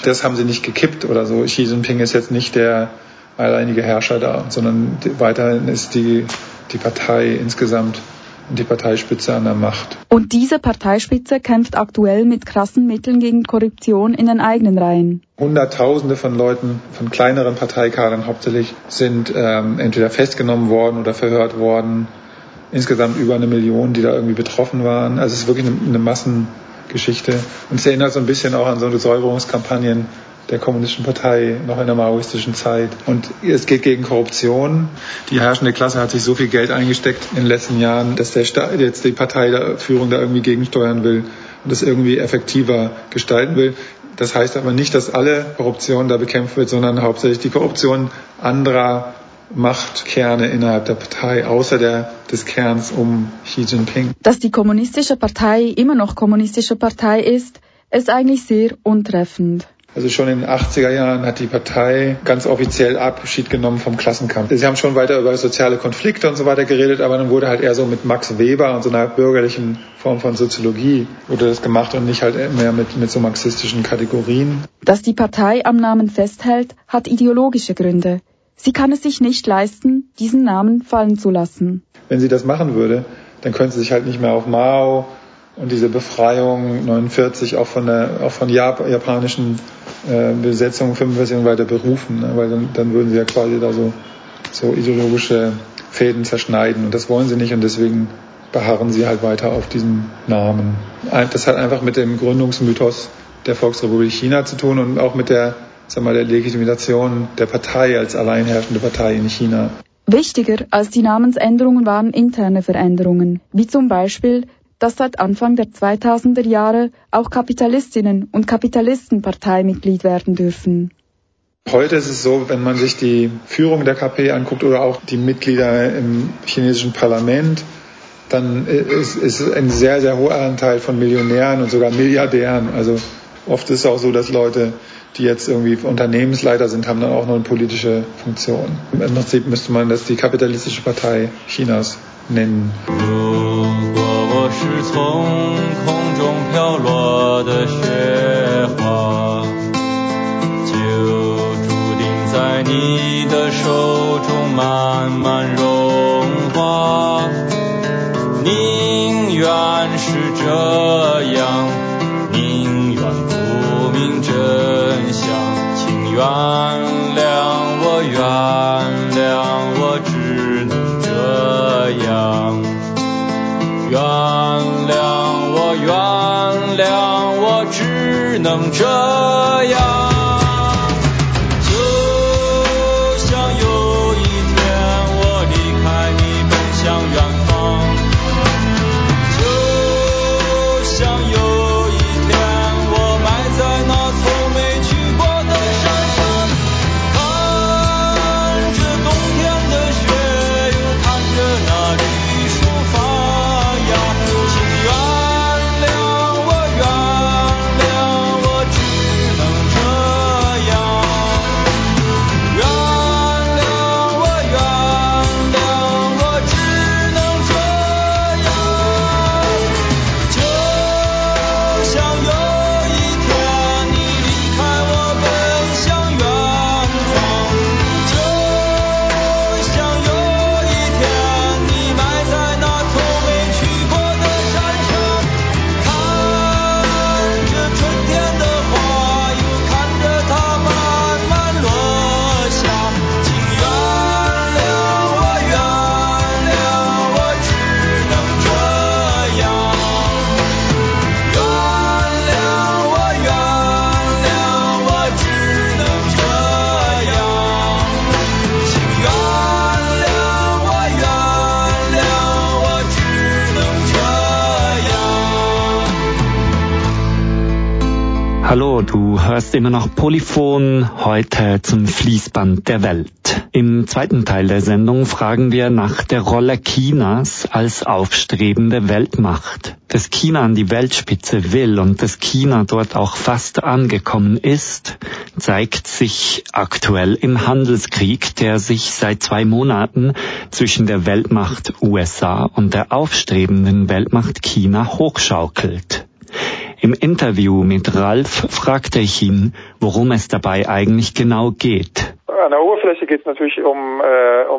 Das haben sie nicht gekippt oder so. Xi Jinping ist jetzt nicht der alleinige Herrscher da, sondern weiterhin ist die Partei insgesamt und die Parteispitze an der Macht. Und diese Parteispitze kämpft aktuell mit krassen Mitteln gegen Korruption in den eigenen Reihen. Hunderttausende von Leuten, von kleineren Parteikadern hauptsächlich, sind entweder festgenommen worden oder verhört worden. Insgesamt über 1 Million, die da irgendwie betroffen waren. Also es ist wirklich eine Massengeschichte. Und es erinnert so ein bisschen auch an so eine Säuberungskampagnen der Kommunistischen Partei noch in der maoistischen Zeit. Und es geht gegen Korruption. Die herrschende Klasse hat sich so viel Geld eingesteckt in den letzten Jahren, dass der Staat jetzt die Parteiführung da irgendwie gegensteuern will und das irgendwie effektiver gestalten will. Das heißt aber nicht, dass alle Korruption da bekämpft wird, sondern hauptsächlich die Korruption anderer Machtkerne innerhalb der Partei, außer des Kerns um Xi Jinping. Dass die Kommunistische Partei immer noch Kommunistische Partei ist, ist eigentlich sehr untreffend. Also schon in den 80er Jahren hat die Partei ganz offiziell Abschied genommen vom Klassenkampf. Sie haben schon weiter über soziale Konflikte und so weiter geredet, aber dann wurde halt eher so mit Max Weber und so einer bürgerlichen Form von Soziologie wurde das gemacht und nicht halt mehr mit so marxistischen Kategorien. Dass die Partei am Namen festhält, hat ideologische Gründe. Sie kann es sich nicht leisten, diesen Namen fallen zu lassen. Wenn sie das machen würde, dann könnte sie sich halt nicht mehr auf Mao und diese Befreiung 49 auch von japanischen Besetzung 45 und weiter berufen, ne? Weil dann würden sie ja quasi da so ideologische Fäden zerschneiden und das wollen sie nicht und deswegen beharren sie halt weiter auf diesem Namen. Das hat einfach mit dem Gründungsmythos der Volksrepublik China zu tun und auch mit der Legitimation der Partei als alleinherrschende Partei in China. Wichtiger als die Namensänderungen waren interne Veränderungen, wie zum Beispiel, dass seit Anfang der 2000er Jahre auch Kapitalistinnen und Kapitalisten Parteimitglied werden dürfen. Heute ist es so, wenn man sich die Führung der KP anguckt oder auch die Mitglieder im chinesischen Parlament, dann ist ein sehr, sehr hoher Anteil von Millionären und sogar Milliardären. Also oft ist es auch so, dass Leute, die jetzt irgendwie Unternehmensleiter sind, haben dann auch noch eine politische Funktion. Im Prinzip müsste man das die Kapitalistische Partei Chinas nennen. Hallo, du hörst immer noch Polyphon, heute zum Fließband der Welt. Im zweiten Teil der Sendung fragen wir nach der Rolle Chinas als aufstrebende Weltmacht. Dass China an die Weltspitze will und dass China dort auch fast angekommen ist, zeigt sich aktuell im Handelskrieg, der sich seit 2 Monaten zwischen der Weltmacht USA und der aufstrebenden Weltmacht China hochschaukelt. Im Interview mit Ralf fragte ich ihn, worum es dabei eigentlich genau geht. An der Oberfläche geht es natürlich um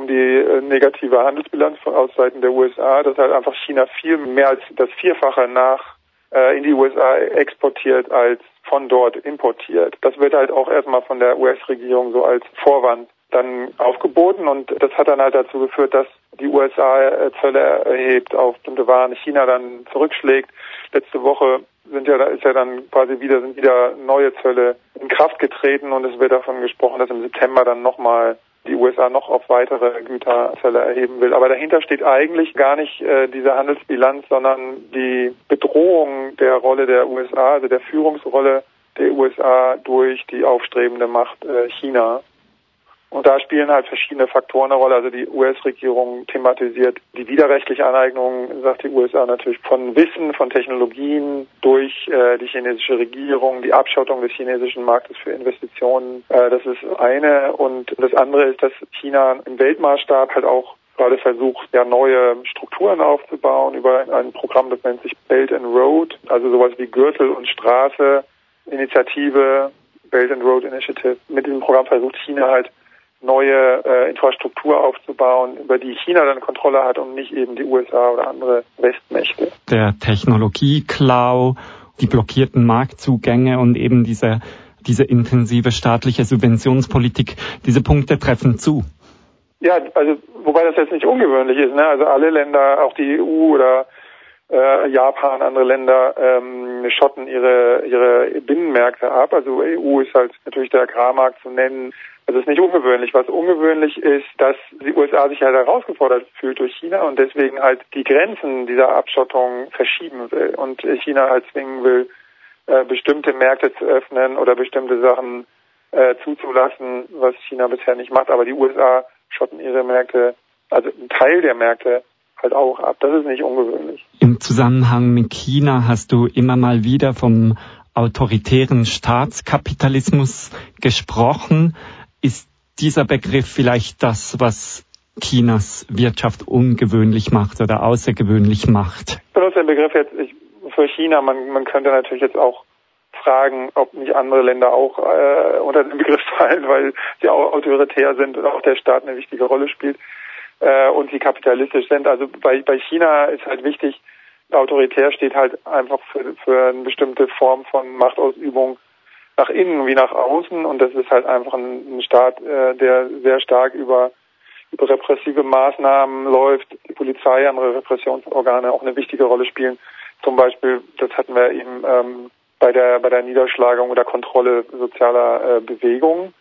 die negative Handelsbilanz aus Seiten der USA, dass halt einfach China viel mehr als das Vierfache in die USA exportiert als von dort importiert. Das wird halt auch erstmal von der US-Regierung so als Vorwand dann aufgeboten und das hat dann halt dazu geführt, dass die USA Zölle erhebt auf bestimmte Waren, China dann zurückschlägt. Letzte Woche sind wieder neue Zölle in Kraft getreten und es wird davon gesprochen, dass im September dann nochmal die USA noch auf weitere Güterzölle erheben will. Aber dahinter steht eigentlich gar nicht diese Handelsbilanz, sondern die Bedrohung der Rolle der USA, also der Führungsrolle der USA durch die aufstrebende Macht China. Und da spielen halt verschiedene Faktoren eine Rolle. Also die US-Regierung thematisiert die widerrechtliche Aneignung, sagt die USA natürlich, von Wissen, von Technologien durch die chinesische Regierung, die Abschottung des chinesischen Marktes für Investitionen. Das ist eine. Und das andere ist, dass China im Weltmaßstab halt auch gerade versucht, ja, neue Strukturen aufzubauen über ein Programm, das nennt sich Belt and Road, also sowas wie Gürtel- und Straße-Initiative, Belt and Road Initiative. Mit diesem Programm versucht China halt, neue Infrastruktur aufzubauen, über die China dann Kontrolle hat und nicht eben die USA oder andere Westmächte. Der Technologieklau, die blockierten Marktzugänge und eben diese intensive staatliche Subventionspolitik, diese Punkte treffen zu. Ja, also wobei das jetzt nicht ungewöhnlich ist, ne? Also alle Länder, auch die EU oder Japan, andere Länder schotten ihre Binnenmärkte ab. Also EU ist halt natürlich der Agrarmarkt zu nennen. Also es ist nicht ungewöhnlich. Was ungewöhnlich ist, dass die USA sich halt herausgefordert fühlt durch China und deswegen halt die Grenzen dieser Abschottung verschieben will und China halt zwingen will, bestimmte Märkte zu öffnen oder bestimmte Sachen zuzulassen, was China bisher nicht macht. Aber die USA schotten ihre Märkte, also einen Teil der Märkte halt auch ab. Das ist nicht ungewöhnlich. Im Zusammenhang mit China hast du immer mal wieder vom autoritären Staatskapitalismus gesprochen. Ist dieser Begriff vielleicht das, was Chinas Wirtschaft ungewöhnlich macht oder außergewöhnlich macht? Ich benutze den Begriff jetzt für China. Man könnte natürlich jetzt auch fragen, ob nicht andere Länder auch unter den Begriff fallen, weil sie auch autoritär sind und auch der Staat eine wichtige Rolle spielt und sie kapitalistisch sind. Also bei China ist halt wichtig, autoritär steht halt einfach für eine bestimmte Form von Machtausübung nach innen wie nach außen und das ist halt einfach ein Staat, der sehr stark über repressive Maßnahmen läuft. Die Polizei, andere Repressionsorgane auch eine wichtige Rolle spielen. Zum Beispiel, das hatten wir eben bei der Niederschlagung oder Kontrolle sozialer Bewegungen.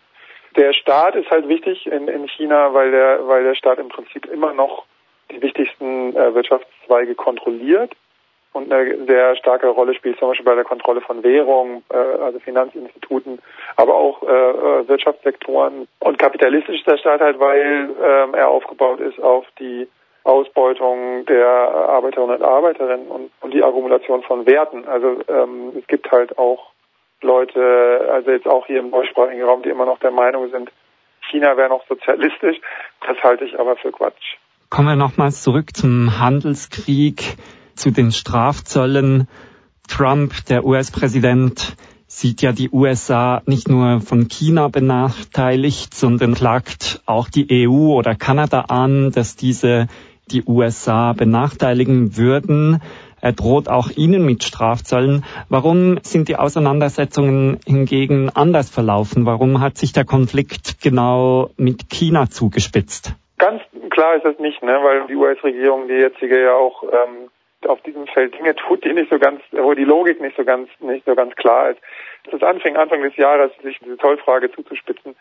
Der Staat ist halt wichtig in China, weil der Staat im Prinzip immer noch die wichtigsten Wirtschaftszweige kontrolliert. Und eine sehr starke Rolle spielt zum Beispiel bei der Kontrolle von Währungen, also Finanzinstituten, aber auch Wirtschaftssektoren. Und kapitalistisch ist der Staat halt, weil er aufgebaut ist auf die Ausbeutung der Arbeiterinnen und Arbeiter und die Akkumulation von Werten. Also es gibt halt auch Leute, also jetzt auch hier im deutschsprachigen Raum, die immer noch der Meinung sind, China wäre noch sozialistisch. Das halte ich aber für Quatsch. Kommen wir nochmals zurück zum Handelskrieg, zu den Strafzöllen. Trump, der US-Präsident, sieht ja die USA nicht nur von China benachteiligt, sondern klagt auch die EU oder Kanada an, dass diese die USA benachteiligen würden. Er droht auch ihnen mit Strafzöllen. Warum sind die Auseinandersetzungen hingegen anders verlaufen? Warum hat sich der Konflikt genau mit China zugespitzt? Ganz klar ist das nicht, ne? Weil die US-Regierung, die jetzige, ja auch auf diesem Feld Dinge tut, wo die Logik nicht so ganz klar ist. Als es anfing, Anfang des Jahres, sich diese Zollfrage zuzuspitzen,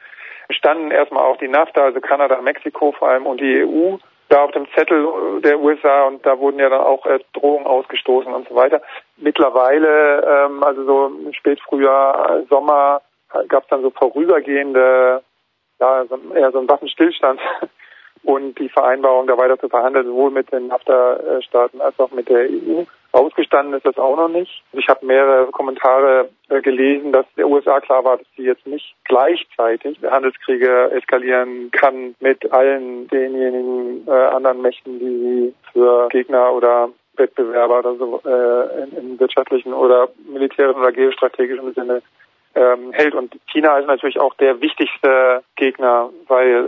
standen erstmal auch die NAFTA, also Kanada, Mexiko vor allem und die EU da auf dem Zettel der USA, und da wurden ja dann auch Drohungen ausgestoßen und so weiter. Mittlerweile, also so im Spätfrühjahr, Sommer, gab es dann so vorübergehende, ja, eher so einen Waffenstillstand und die Vereinbarung, da weiter zu verhandeln, sowohl mit den NAFTA-Staaten als auch mit der EU. Ausgestanden ist das auch noch nicht. Ich habe mehrere Kommentare gelesen, dass der USA klar war, dass sie jetzt nicht gleichzeitig Handelskriege eskalieren kann mit allen denjenigen anderen Mächten, die sie für Gegner oder Wettbewerber oder so in wirtschaftlichen oder militärischen oder geostrategischen Sinne hält. Und China ist natürlich auch der wichtigste Gegner, weil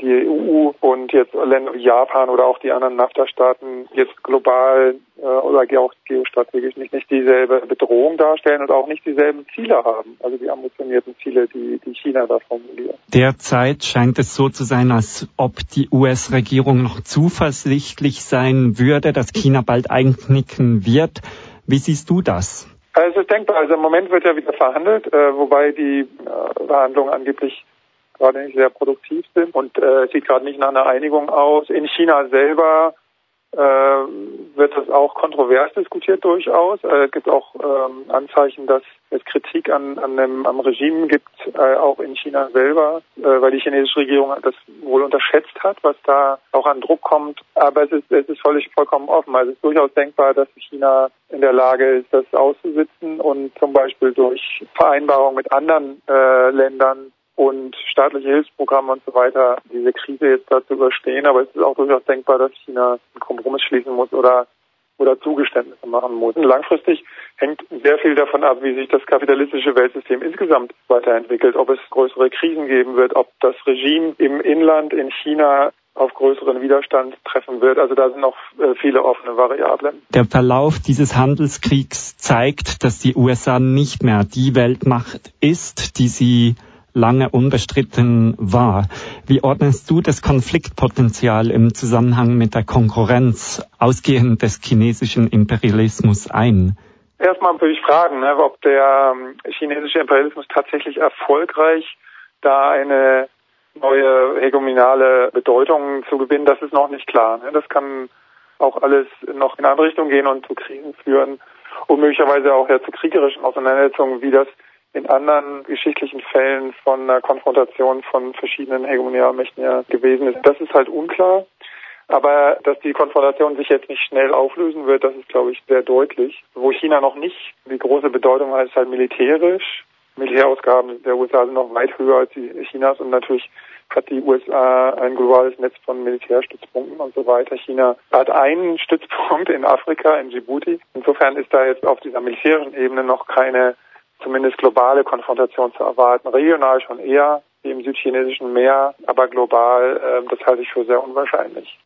die EU und jetzt Länder wie Japan oder auch die anderen NAFTA-Staaten jetzt global oder auch geostrategisch nicht dieselbe Bedrohung darstellen und auch nicht dieselben Ziele haben, also die ambitionierten Ziele, die China da formuliert. Derzeit scheint es so zu sein, als ob die US-Regierung noch zuversichtlich sein würde, dass China bald einknicken wird. Wie siehst du das? Also es ist denkbar. Also im Moment wird ja wieder verhandelt, wobei die Verhandlungen angeblich gerade nicht sehr produktiv sind. Und es sieht gerade nicht nach einer Einigung aus. In China selber wird das auch kontrovers diskutiert durchaus. Es gibt auch Anzeichen, dass es Kritik am Regime gibt, auch in China selber, weil die chinesische Regierung das wohl unterschätzt hat, was da auch an Druck kommt. Aber es ist vollkommen offen. Also es ist durchaus denkbar, dass China in der Lage ist, das auszusitzen und zum Beispiel durch Vereinbarungen mit anderen Ländern und staatliche Hilfsprogramme und so weiter diese Krise jetzt dazu überstehen. Aber es ist auch durchaus denkbar, dass China einen Kompromiss schließen muss oder Zugeständnisse machen muss. Und langfristig hängt sehr viel davon ab, wie sich das kapitalistische Weltsystem insgesamt weiterentwickelt, ob es größere Krisen geben wird, ob das Regime im Inland, in China, auf größeren Widerstand treffen wird. Also da sind noch viele offene Variablen. Der Verlauf dieses Handelskriegs zeigt, dass die USA nicht mehr die Weltmacht ist, die sie lange unbestritten war. Wie ordnest du das Konfliktpotenzial im Zusammenhang mit der Konkurrenz ausgehend des chinesischen Imperialismus ein? Erstmal würde ich fragen, ob der chinesische Imperialismus tatsächlich erfolgreich da eine neue hegemoniale Bedeutung zu gewinnen, das ist noch nicht klar. Das kann auch alles noch in andere Richtung gehen und zu Krisen führen und möglicherweise auch ja zu kriegerischen Auseinandersetzungen, wie das in anderen geschichtlichen Fällen von einer Konfrontation von verschiedenen Hegemonialmächten ja gewesen ist. Das ist halt unklar. Aber dass die Konfrontation sich jetzt nicht schnell auflösen wird, das ist, glaube ich, sehr deutlich. Wo China noch nicht die große Bedeutung hat, ist halt militärisch. Militärausgaben der USA sind noch weit höher als die Chinas und natürlich hat die USA ein globales Netz von Militärstützpunkten und so weiter. China hat einen Stützpunkt in Afrika, in Djibouti. Insofern ist da jetzt auf dieser militärischen Ebene noch keine zumindest globale Konfrontation zu erwarten. Regional schon eher, wie im südchinesischen Meer, aber global, das halte ich für sehr unwahrscheinlich.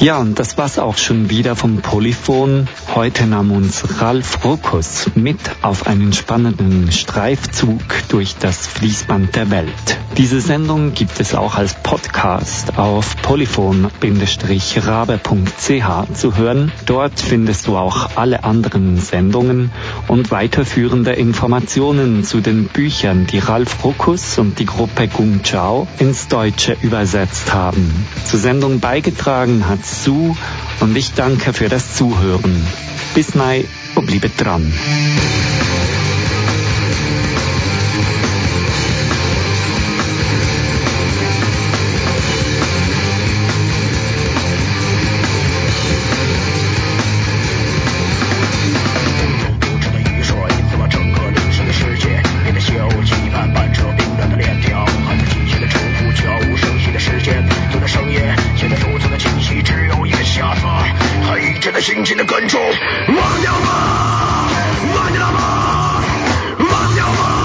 Ja, und das war's auch schon wieder vom Polyphon. Heute nahm uns Ralf Ruckus mit auf einen spannenden Streifzug durch das Fließband der Welt. Diese Sendung gibt es auch als Podcast auf polyphon-rabe.ch zu hören. Dort findest du auch alle anderen Sendungen und weiterführende Informationen zu den Büchern, die Ralf Ruckus und die Gruppe Gongchao ins Deutsche übersetzt haben. Zur Sendung beigetragen hat zu und ich danke für das Zuhören. Bis mai und bleibe dran. Control. Run down, run down, run down, run down.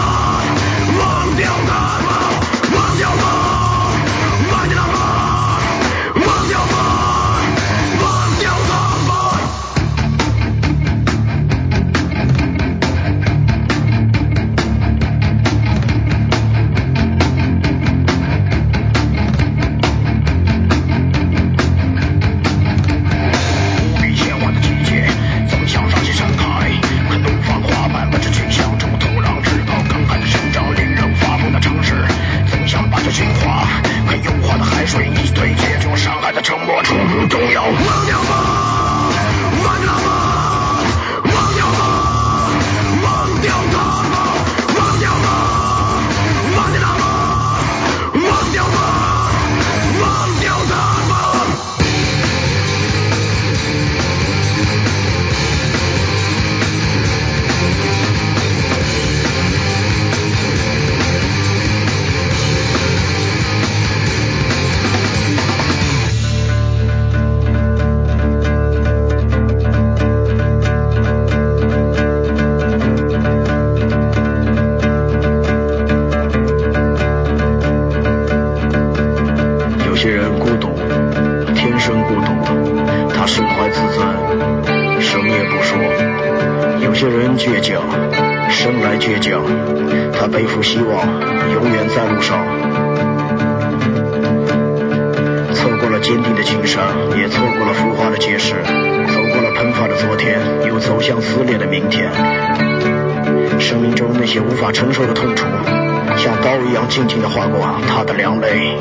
倔强，生来倔强，他背负希望，永远在路上。错过了坚定的群山，也错过了浮华的街市，走过了喷发的昨天，又走向撕裂的明天。生命中那些无法承受的痛楚，像刀一样静静地划过他的良肋。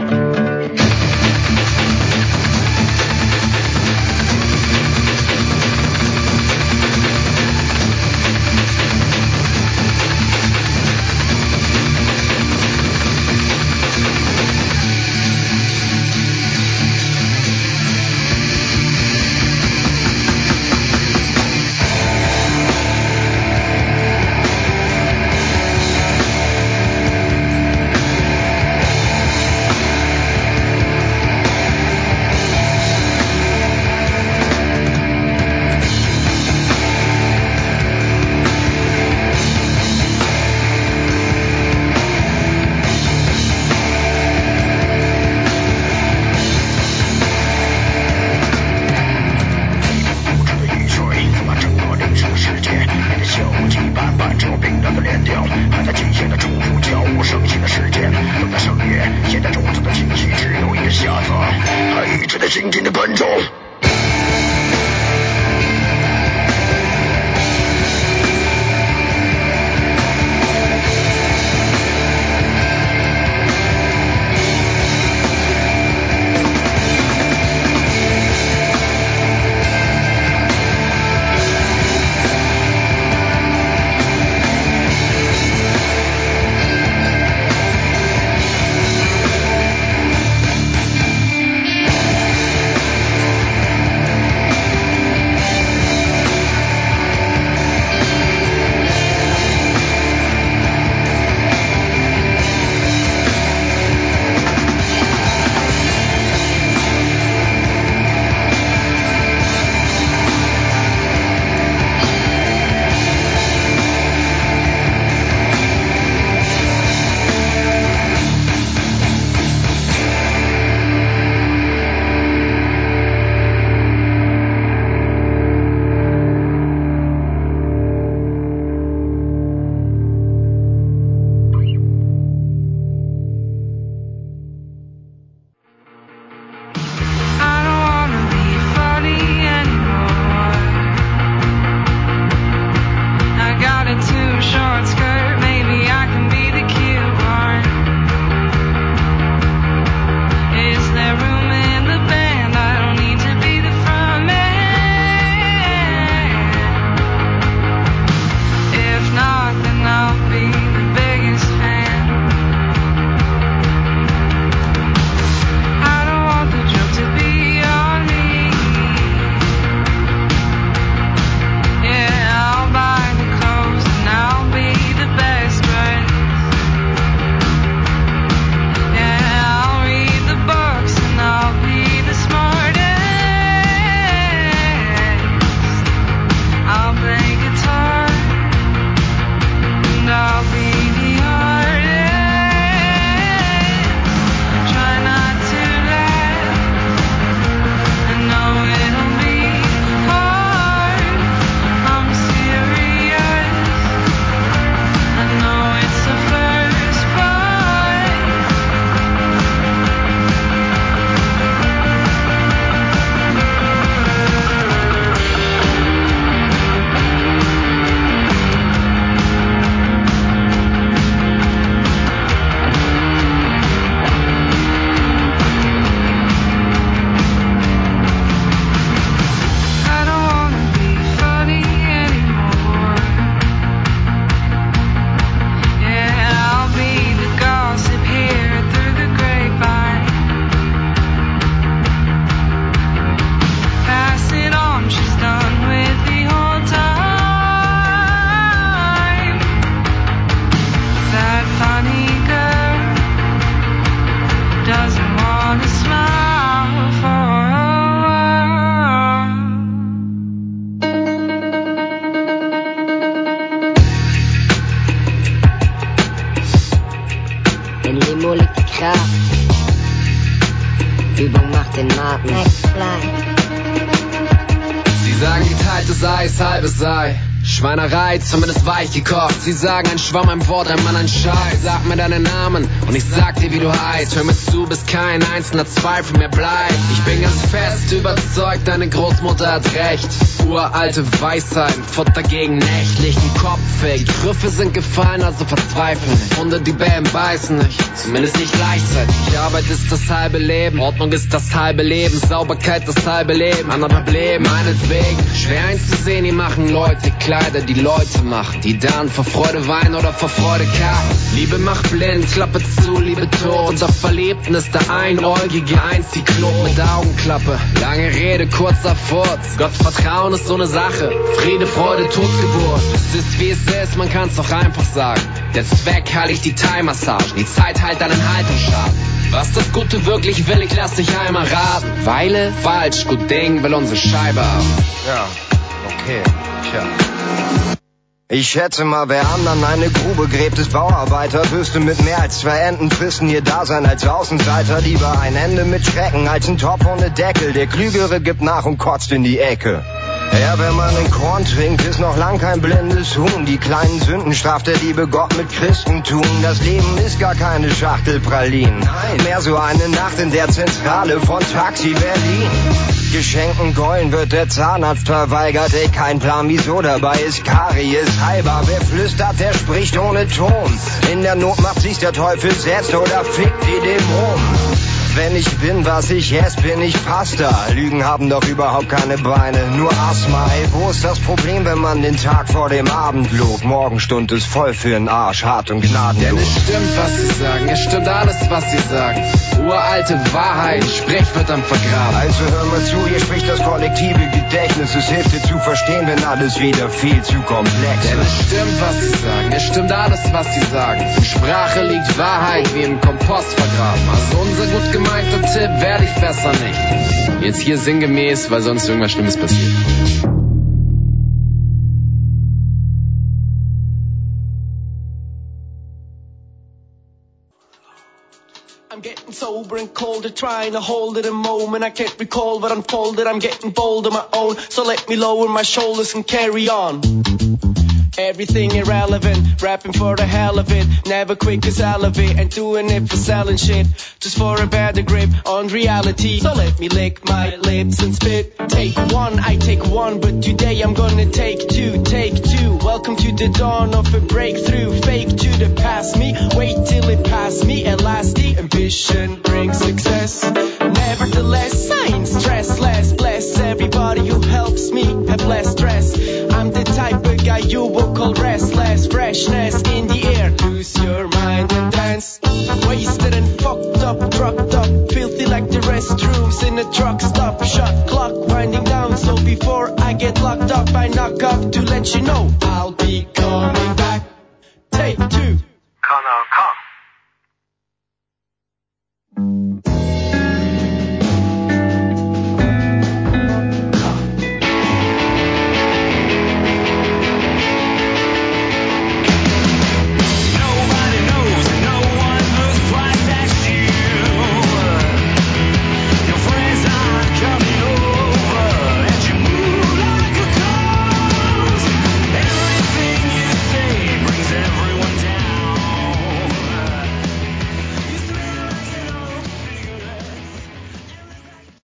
Schweinerei, zumindest weich gekocht. Sie sagen ein Schwamm, ein Wort, ein Mann, ein Scheiß. Sag mir deinen Namen und ich sag dir, wie du heißt. Hör mir zu, bis kein einzelner Zweifel mehr bleibt. Ich bin ganz fest überzeugt, deine Großmutter hat recht. Uralte Weisheiten, Futter gegen nächtlichen Kopfweh. Die Griffe sind gefallen, also verzweifle nicht. Hunde, die bähen, beißen nicht, zumindest nicht gleichzeitig. Arbeit ist das halbe Leben, Ordnung ist das halbe Leben, Sauberkeit das halbe Leben, anderthalb Leben, meinetwegen. Schwer einzusehen, die machen Leute Kleider, die Leute machen, die dann vor Freude weinen oder vor Freude kacken. Liebe macht blind, Klappe zu, Liebe tot. Unter Verliebten ist der einäugige Einzyklop mit Augenklappe. Lange Rede, kurzer Furz. Gott Vertrauen ist so eine Sache. Friede, Freude, Todgeburt. Es ist wie es ist, man kann's doch einfach sagen. Der Zweck heiligt die Thai-Massage, die Zeit heilt deinen Haltungsschaden. Was das Gute wirklich will, ich lass dich einmal raten. Weile, falsch, gut Ding, will unsere Scheibe haben. Ja, okay, tja. Ich schätze mal, wer anderen eine Grube gräbt, ist Bauarbeiter. Wüsste mit mehr als zwei Enden fristen ihr Dasein als Außenseiter. Lieber ein Ende mit Schrecken als ein Topf ohne Deckel. Der Klügere gibt nach und kotzt in die Ecke. Ja, wenn man ein Korn trinkt, ist noch lang kein blindes Huhn. Die kleinen Sünden straft der liebe Gott mit Christentum. Das Leben ist gar keine Schachtel Pralinen. Nein, mehr so eine Nacht in der Zentrale von Taxi Berlin. Geschenken Gollen wird der Zahnarzt verweigert. Ey, kein Plan, wieso dabei ist Karies heilbar. Wer flüstert, der spricht ohne Ton. In der Not macht sich der Teufel selbst oder fickt die Dämonen. Wenn ich bin, was ich ess, bin ich Pasta. Lügen haben doch überhaupt keine Beine, nur Asthma. Ey, wo ist das Problem, wenn man den Tag vor dem Abend lobt? Morgenstund ist voll für den Arsch, hart und gnadenlos. Denn es stimmt, was sie sagen, es stimmt alles, was sie sagen. Uralte Wahrheit, Sprechwörtern vergraben. Also hör mal zu, hier spricht das kollektive Gedächtnis. Es hilft dir zu verstehen, wenn alles wieder viel zu komplex ist. Denn es stimmt, was sie sagen, es stimmt alles, was sie sagen. In Sprache liegt Wahrheit wie im Kompost vergraben. Also unser gut gemacht. Meinter Tipp, werde ich besser nicht. Jetzt hier sinngemäß, weil sonst irgendwas Schlimmes passiert. I'm getting sober and colder, trying to hold it a moment. I can't recall what unfolded, I'm getting bold on my own. So let me lower my shoulders and carry on. Everything irrelevant, rapping for the hell of it. Never quick to salivate, and doing it for selling shit. Just for a better grip on reality. So let me lick my lips and spit. Take one, I take one, but today I'm gonna take two, take two. Welcome to the dawn of a breakthrough. Fake to the past me, wait till it pass me. At last the ambition brings success. Nevertheless, I'm stressless. Bless everybody who helps me have less stress. I'm the type of guy you will called restless, freshness in the air. Lose your mind and dance. Wasted and fucked up, drugged up, filthy like the restrooms in a truck stop. Shot clock winding down, so before I get locked up, I knock up to let you know I'll be